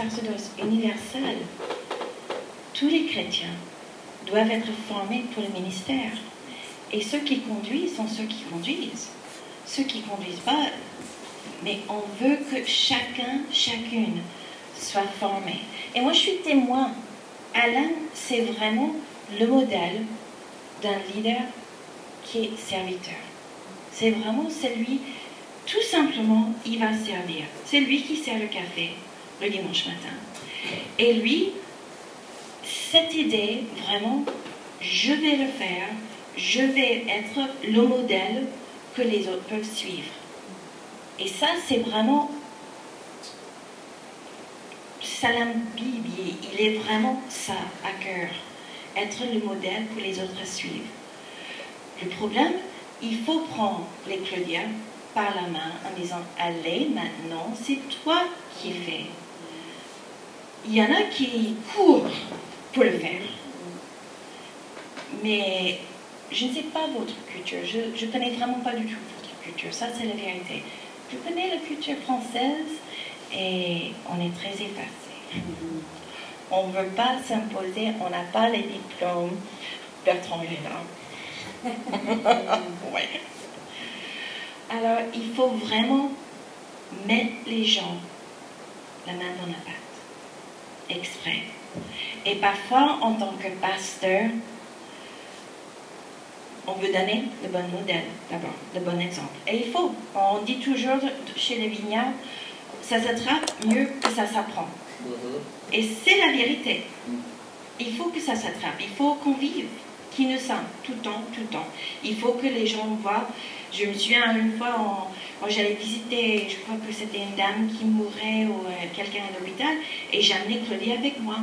sacerdose universel, tous les chrétiens doivent être formés pour le ministère. Et ceux qui conduisent sont ceux qui conduisent. Ceux qui ne conduisent pas, mais on veut que chacun, chacune soit formé. Et moi, je suis témoin. Alain, c'est vraiment le modèle d'un leader qui est serviteur. C'est vraiment celui, tout simplement, il va servir. C'est lui qui sert le café le dimanche matin. Et lui, cette idée, vraiment, je vais le faire, je vais être le modèle que les autres peuvent suivre. Et ça, c'est vraiment Salam Bibi, il est vraiment ça à cœur, être le modèle que les autres suivent. Le problème, il faut prendre les Claudia par la main en disant « Allez, maintenant, c'est toi qui fais. » Il y en a qui courent pour le faire. Mais je ne sais pas votre culture, je ne connais vraiment pas du tout votre culture, ça c'est la vérité. Je connais la culture française et on est très effacé. On ne veut pas s'imposer, on n'a pas les diplômes. Bertrand, il est là. Ouais. Alors, il faut vraiment mettre les gens la main dans la pâte, exprès. Et parfois, en tant que pasteur, on veut donner le bon modèle, d'abord, le bon exemple. Et il faut, on dit toujours chez les Vigna, ça s'attrape mieux que ça s'apprend. Et c'est la vérité. Il faut que ça s'attrape, il faut qu'on vive, qu'il ne sente tout le temps, tout le temps. Il faut que les gens voient. Je me souviens une fois, quand j'allais visiter, je crois que c'était une dame qui mourait ou quelqu'un à l'hôpital, et j'amenais Claudie avec moi.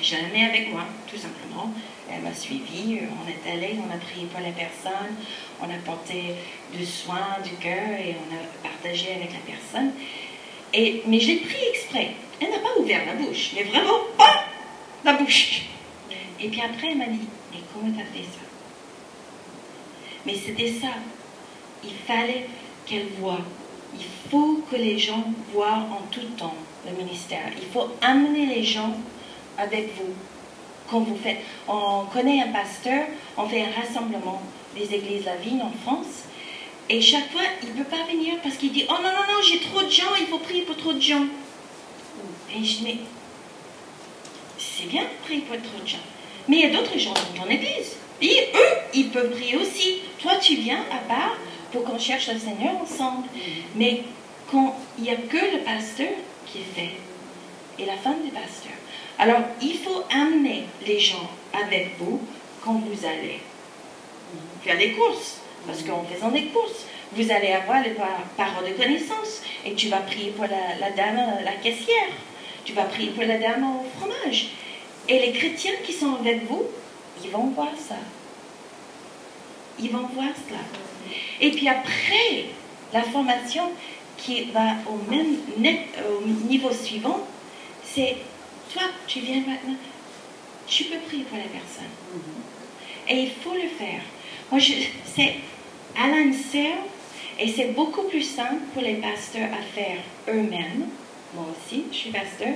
Je l'amenais avec moi, tout simplement. Elle m'a suivie, on est allé, on a prié pour la personne, on a porté du soin, du cœur et on a partagé avec la personne. Et, mais j'ai pris exprès. Elle n'a pas ouvert la bouche, mais vraiment pas la bouche. Et puis après, elle m'a dit, mais comment t'as fait ça? Mais c'était ça. Il fallait qu'elle voie. Il faut que les gens voient en tout temps le ministère. Il faut amener les gens avec vous. Quand vous faites, on connaît un pasteur, on fait un rassemblement des églises la Vigne en France, et chaque fois, il ne peut pas venir parce qu'il dit « Oh non, non, non, j'ai trop de gens, il faut prier pour trop de gens. » Et je dis « Mais c'est bien de prier pour trop de gens, mais il y a d'autres gens dans ton église, et eux, ils peuvent prier aussi. Toi, tu viens à part pour qu'on cherche le Seigneur ensemble. » Mais quand il n'y a que le pasteur qui est fait, et la femme du pasteur. Alors, il faut amener les gens avec vous quand vous allez faire des courses. Parce qu'en faisant des courses, vous allez avoir les paroles de connaissance. Et tu vas prier pour la dame, la caissière. Tu vas prier pour la dame au fromage. Et les chrétiens qui sont avec vous, ils vont voir ça. Ils vont voir cela. Et puis après, la formation qui va au niveau suivant, c'est... Toi, tu viens maintenant, tu peux prier pour la personne. Et il faut le faire. Moi, c'est Alain sert, et c'est beaucoup plus simple pour les pasteurs à faire eux-mêmes. Moi aussi, je suis pasteur,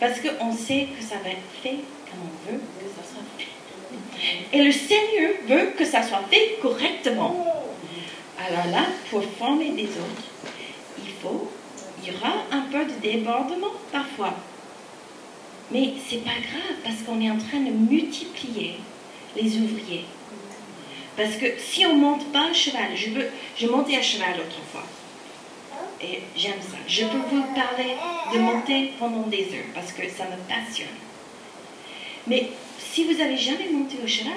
parce qu'on sait que ça va être fait comme on veut que ça soit fait. Et le Seigneur veut que ça soit fait correctement. Alors là, pour former des autres, il y aura un peu de débordement parfois. Mais ce n'est pas grave, parce qu'on est en train de multiplier les ouvriers. Parce que si on ne monte pas à cheval, je montais à cheval autrefois. Et j'aime ça. Je peux vous parler de monter pendant des heures, parce que ça me passionne. Mais si vous n'avez jamais monté au cheval,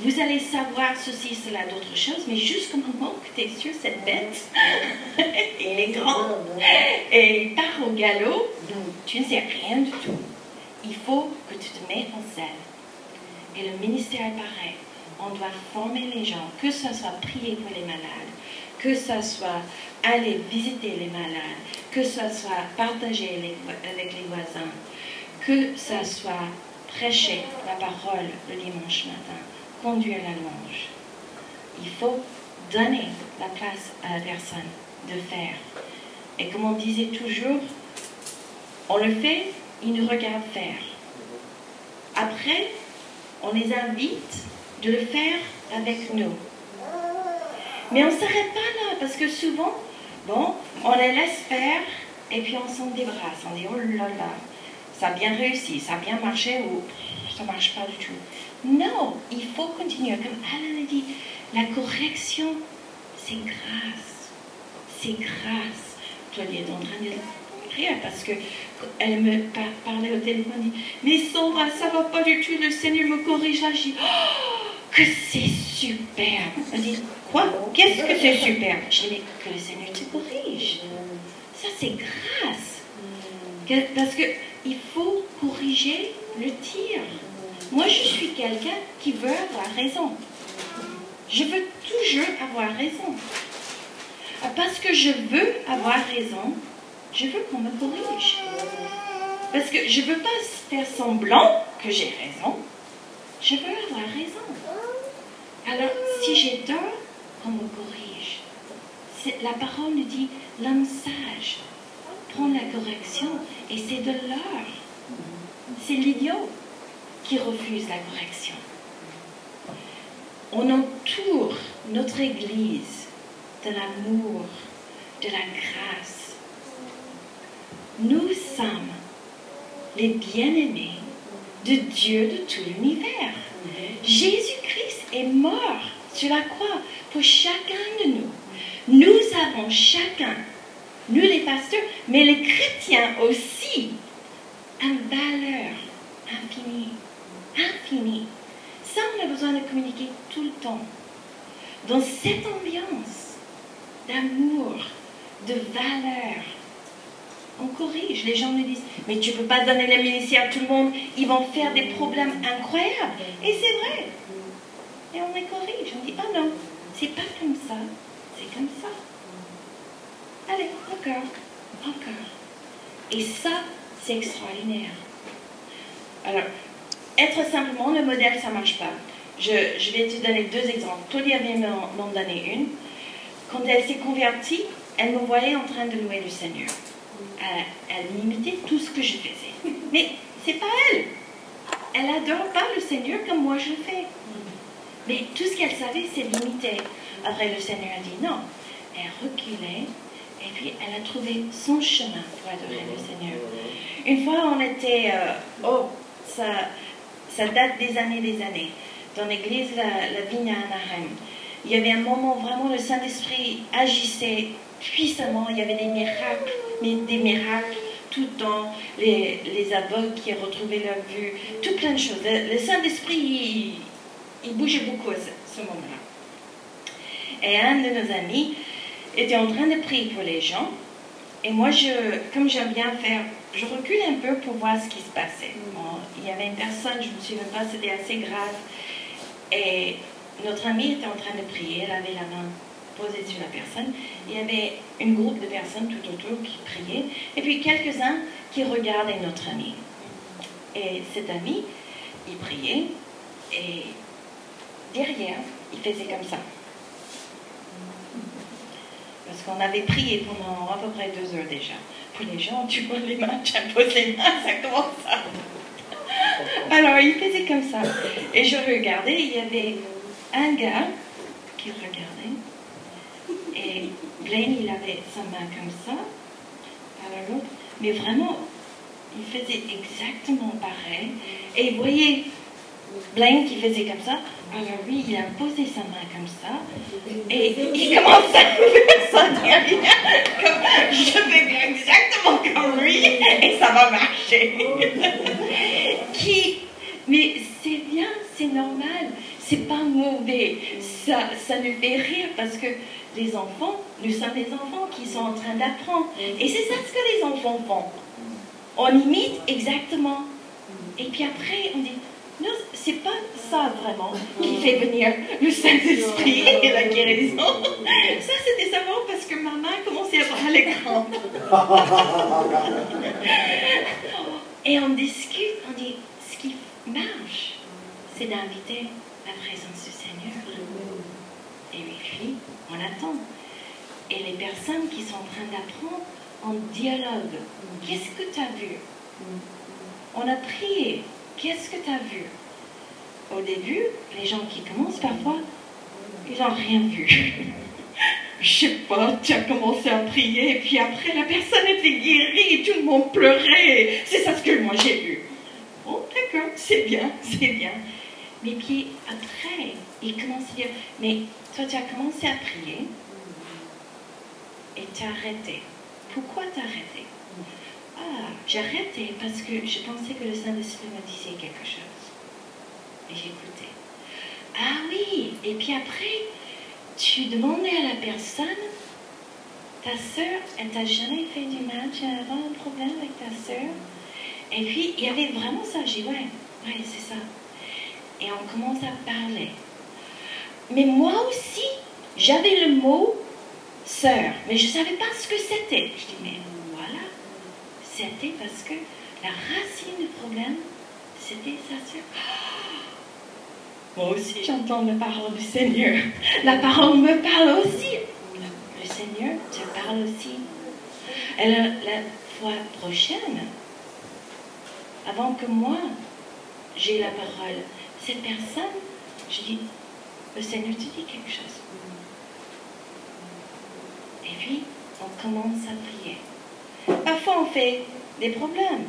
vous allez savoir ceci, cela, d'autres choses, mais jusqu'au moment que tu es sur cette bête, elle est grande, et elle part au galop, tu ne sais rien du tout. Il faut que tu te mettes en selle. Et le ministère est pareil. On doit former les gens, que ce soit prier pour les malades, que ce soit aller visiter les malades, que ce soit partager avec les voisins, que ce soit prêcher la parole le dimanche matin, conduire la louange. Il faut donner la place à la personne de faire. Et comme on disait toujours, On le fait, ils nous regardent faire. Après, on les invite de le faire avec nous. Mais on ne s'arrête pas là, parce que souvent, bon, on les laisse faire et puis on s'en débrasse. On dit, oh là là, ça a bien réussi, ça a bien marché ou ça ne marche pas du tout. Non, il faut continuer. Comme Alain a dit, la correction, c'est grâce. C'est grâce. Claudia est en train de rire parce qu'elle me parlait au téléphone, dit, mais Sora, ça ne va pas du tout, le Seigneur me corrige. Là, je dis, oh, que c'est superbe. Elle dit, quoi? Qu'est-ce que c'est superbe? Je dis, mais que le Seigneur te corrige. Ça, c'est grâce. Parce qu'il faut corriger le tir. Moi, je suis quelqu'un qui veut avoir raison. Je veux toujours avoir raison. Parce que je veux avoir raison, je veux qu'on me corrige. Parce que je ne veux pas faire semblant que j'ai raison. Je veux avoir raison. Alors, si j'ai tort, on me corrige. La parole nous dit, l'homme sage prend la correction et c'est de l'or. C'est l'idiot qui refuse la correction. On entoure notre Église de l'amour, de la grâce. Nous sommes les bien-aimés de Dieu de tout l'univers. Jésus-Christ est mort sur la croix pour chacun de nous. Nous avons chacun, nous les pasteurs, mais les chrétiens aussi, une valeur infinie. Infinie. Ça, on a besoin de communiquer tout le temps. Dans cette ambiance d'amour, de valeur, on corrige. Les gens me disent, mais tu ne peux pas donner le ministère à tout le monde, ils vont faire des problèmes incroyables. Et c'est vrai. Et on les corrige. On dit, oh non, c'est pas comme ça. C'est comme ça. Allez, encore, encore. Et ça, c'est extraordinaire. Alors, être simplement le modèle, ça ne marche pas. Je vais te donner deux exemples. Claudia vient m'en donner une. Quand elle s'est convertie, elle me voyait en train de louer le Seigneur. Elle m'imitait tout ce que je faisais. Mais c'est pas elle. Elle n'adore pas le Seigneur comme moi je le fais. Mais tout ce qu'elle savait, c'est l'imiter. Après, le Seigneur a dit non. Elle reculait et puis elle a trouvé son chemin pour adorer le Seigneur. Une fois, on était... Ça date des années. Dans l'église, la Vigna à Anaheim. Il y avait un moment où vraiment le Saint-Esprit agissait puissamment. Il y avait des miracles, tout le temps. Les aveugles qui retrouvaient leur vue, tout plein de choses. Le Saint-Esprit, il bougeait beaucoup à ce moment-là. Et un de nos amis était en train de prier pour les gens. Et moi, comme j'aime bien faire, je recule un peu pour voir ce qui se passait. Bon, il y avait une personne, je ne me souviens pas, c'était assez grave. Et notre amie était en train de prier, elle avait la main posée sur la personne. Il y avait un groupe de personnes tout autour qui priaient. Et puis quelques-uns qui regardaient notre amie. Et cet ami, il priait. Et derrière, il faisait comme ça. Parce qu'on avait prié pendant à peu près 2 heures déjà. Pour les gens, tu vois les mains, tu poses les mains, ça commence à... Alors, il faisait comme ça. Et je regardais, il y avait un gars qui regardait. Et Blaine, il avait sa main comme ça. Alors l'autre, mais vraiment, il faisait exactement pareil. Et vous voyez... Blaine qui faisait comme ça, alors lui il a posé sa main comme ça et il commence à faire ça comme je vais faire exactement comme lui et ça va marcher. Mais c'est bien, c'est normal, c'est pas mauvais, ça nous fait rire parce que les enfants, nous sommes des enfants qui sont en train d'apprendre et c'est ça ce que les enfants font. On imite exactement et puis après on dit non, c'est pas ça vraiment qui fait venir le Saint-Esprit et la guérison. Ça, c'était seulement parce que maman commençait à parler grand. Et on discute, on dit, ce qui marche, c'est d'inviter la présence du Seigneur. Et puis, on attend. Et les personnes qui sont en train d'apprendre, en dialogue. Qu'est-ce que tu as vu? On a prié. Qu'est-ce que tu as vu? Au début, les gens qui commencent parfois, ils n'ont rien vu. Je sais pas, tu as commencé à prier, et puis après la personne était guérie, et tout le monde pleurait. C'est ça ce que moi j'ai vu. Bon, d'accord, c'est bien, c'est bien. Mais puis après, il commence à dire, mais toi tu as commencé à prier, et tu as arrêté. Pourquoi tu as arrêté? Ah, j'ai arrêté parce que je pensais que le Saint-Esprit me disait quelque chose. Et j'écoutais. Ah oui, et puis après, tu demandais à la personne, ta soeur, elle t'a jamais fait du mal, tu avais un problème avec ta soeur. Et puis, il y avait vraiment ça, j'ai dit, ouais, c'est ça. Et on commence à parler. Mais moi aussi, j'avais le mot sœur, mais je ne savais pas ce que c'était. Je dis, mais voilà, c'était parce que la racine du problème, c'était sa sœur. Moi aussi, j'entends la parole du Seigneur. La parole me parle aussi. Le Seigneur te parle aussi. Et la fois prochaine, avant que moi, j'ai la parole, cette personne, je dis, le Seigneur te dit quelque chose. Et puis, on commence à prier. Parfois, on fait des problèmes.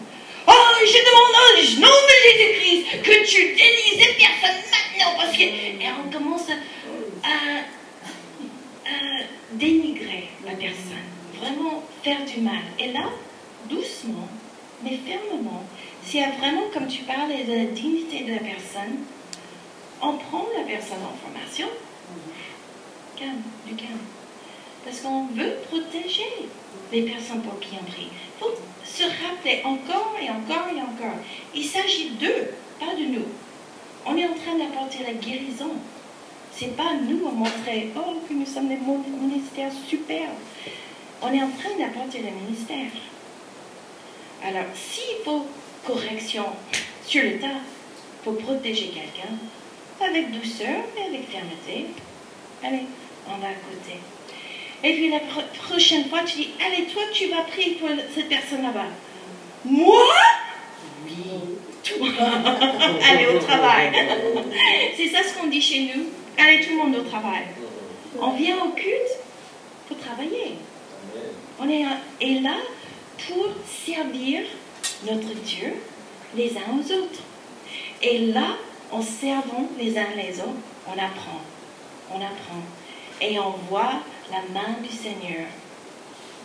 Oh, je demande au nom de Jésus-Christ que tu délies cette personne maintenant, parce que... Et on commence à dénigrer la personne, vraiment faire du mal. Et là, doucement, mais fermement, s'il y a vraiment, comme tu parlais, de la dignité de la personne, on prend la personne en formation, calme, du calme. Parce qu'on veut protéger les personnes pour qui on prie. Il faut se rappeler encore et encore et encore. Il s'agit d'eux, pas de nous. On est en train d'apporter la guérison. C'est pas nous à montrer, oh, que nous sommes des ministères superbes. On est en train d'apporter le ministère. Alors, s'il faut correction sur le tas pour protéger quelqu'un, avec douceur et avec fermeté, allez, on va à côté. Et puis la prochaine fois, tu dis, allez, toi, tu vas prier pour cette personne là-bas. Moi? Oui. Toi. Allez, au travail. C'est ça ce qu'on dit chez nous. Allez, tout le monde au travail. On vient au culte pour travailler. On est là pour servir notre Dieu les uns aux autres. Et là, en servant les uns les autres, on apprend. On apprend. Et on voit la main du Seigneur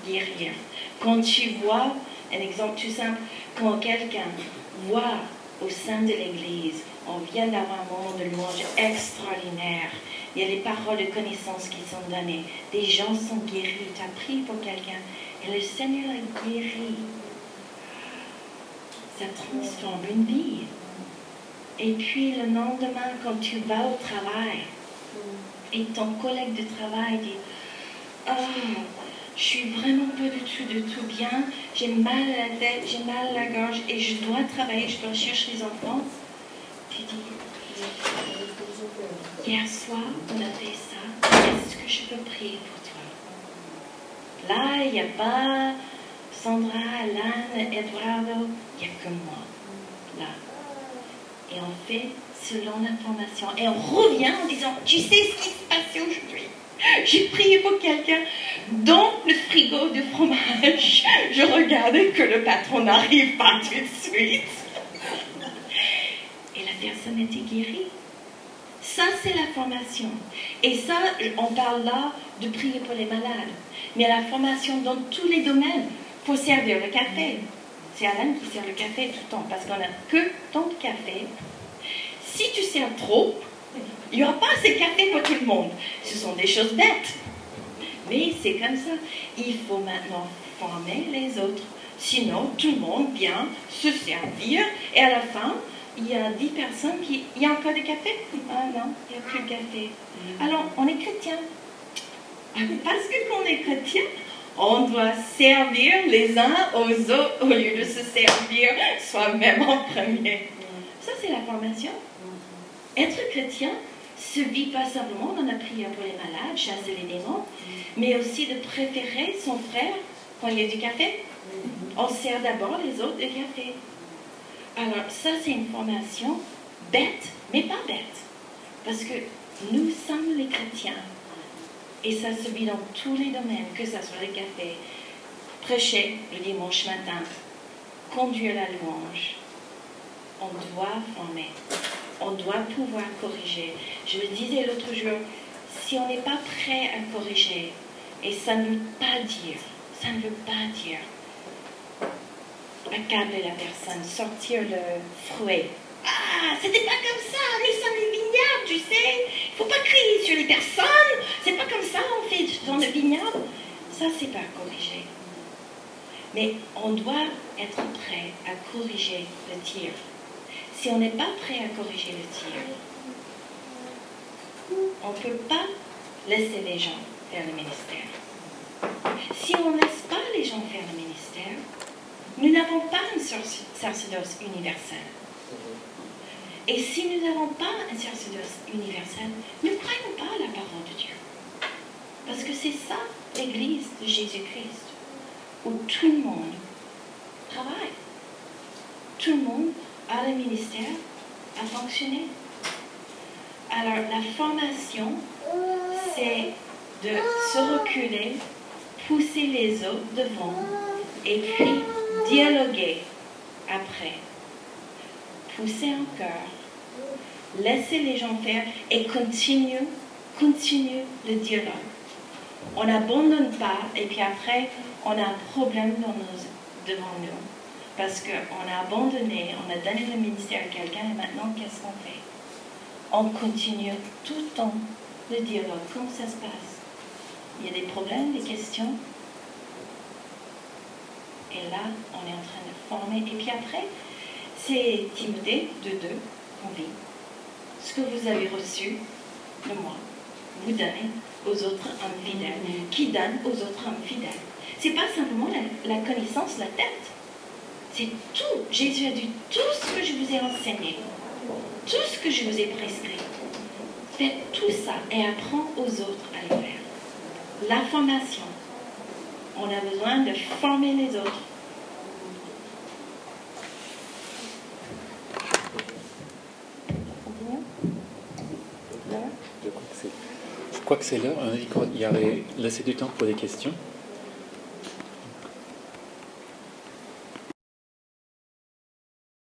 guérir. Quand tu vois, un exemple tout simple, quand quelqu'un voit au sein de l'Église, on vient d'avoir un moment de louange extraordinaire, il y a les paroles de connaissance qui sont données, des gens sont guéris, tu as prié pour quelqu'un, et le Seigneur a guéri. Ça transforme une vie. Et puis le lendemain, quand tu vas au travail, et ton collègue de travail dit, « Oh, je suis vraiment pas du tout bien, j'ai mal à la tête, j'ai mal à la gorge, et je dois travailler, je dois chercher les enfants. » Tu dis, « Hier soir, on a fait ça, est-ce que je peux prier pour toi ?» Là, il n'y a pas Sandra, Alain, Eduardo, il n'y a que moi, là. Et on fait selon l'information. Et on revient en disant, tu sais ce qui se passait aujourd'hui? J'ai prié pour quelqu'un dans le frigo de fromage. Je regardais que le patron n'arrive pas tout de suite. Et la personne était guérie. Ça, c'est la formation. Et ça, on parle là de prier pour les malades. Mais la formation dans tous les domaines, pour servir le café. C'est Alain qui sert le café tout le temps, parce qu'on n'a que tant de café. Si tu sers trop, il n'y aura pas assez de café pour tout le monde. Ce sont des choses bêtes. Mais c'est comme ça. Il faut maintenant former les autres. Sinon, tout le monde vient se servir. Et à la fin, il y a 10 personnes qui... Il y a encore du café? Ah non, il n'y a plus de café. Alors, on est chrétien. Parce que quand on est chrétien, on doit servir les uns aux autres au lieu de se servir soi-même en premier. Ça, c'est la formation. Être chrétien se vit pas simplement dans la prière pour les malades, chasser les démons, mais aussi de préférer son frère On est du café. On sert d'abord les autres de café. Alors ça, c'est une formation bête, mais pas bête. Parce que nous sommes les chrétiens. Et ça se vit dans tous les domaines, que ce soit le café, prêcher le dimanche matin, conduire la louange. On doit former. On doit pouvoir corriger. Je le disais l'autre jour, si on n'est pas prêt à corriger, et ça ne veut pas dire accabler la personne, sortir le fouet. Ah, c'était pas comme ça, nous sommes les vignables, tu sais. Il ne faut pas crier sur les personnes. C'est pas comme ça on fait dans le vignoble. Ça, c'est pas corriger. Mais on doit être prêt à corriger le tir. Si on n'est pas prêt à corriger le tir, on ne peut pas laisser les gens faire le ministère. Si on ne laisse pas les gens faire le ministère, nous n'avons pas un sacerdoce universel. Et si nous n'avons pas un sacerdoce universel, nous ne croyons pas à la parole de Dieu. Parce que c'est ça l'Église de Jésus-Christ, où tout le monde travaille. Tout le monde a le ministère à fonctionner. Alors la formation, c'est de se reculer, pousser les autres devant et puis dialoguer après. Pousser encore, laisser les gens faire et continue le dialogue. On n'abandonne pas et puis après, on a un problème devant nous. Parce qu'on a abandonné, on a donné le ministère à quelqu'un et maintenant, qu'est-ce qu'on fait? On continue tout le temps le dialogue. Comment ça se passe? Il y a des problèmes, des questions. Et là, on est en train de former. Et puis après, c'est Timothée 2:2 qu'on vit. Ce que vous avez reçu de moi, vous donnez aux autres hommes fidèles. Qui donne aux autres hommes fidèles? C'est pas simplement la connaissance, la tête. C'est tout. Jésus a dit tout ce que je vous ai enseigné, tout ce que je vous ai prescrit. Faites tout ça et apprends aux autres à le faire. La formation. On a besoin de former les autres. Je crois que c'est l'heure. Hein. Il y a laissé du temps pour des questions.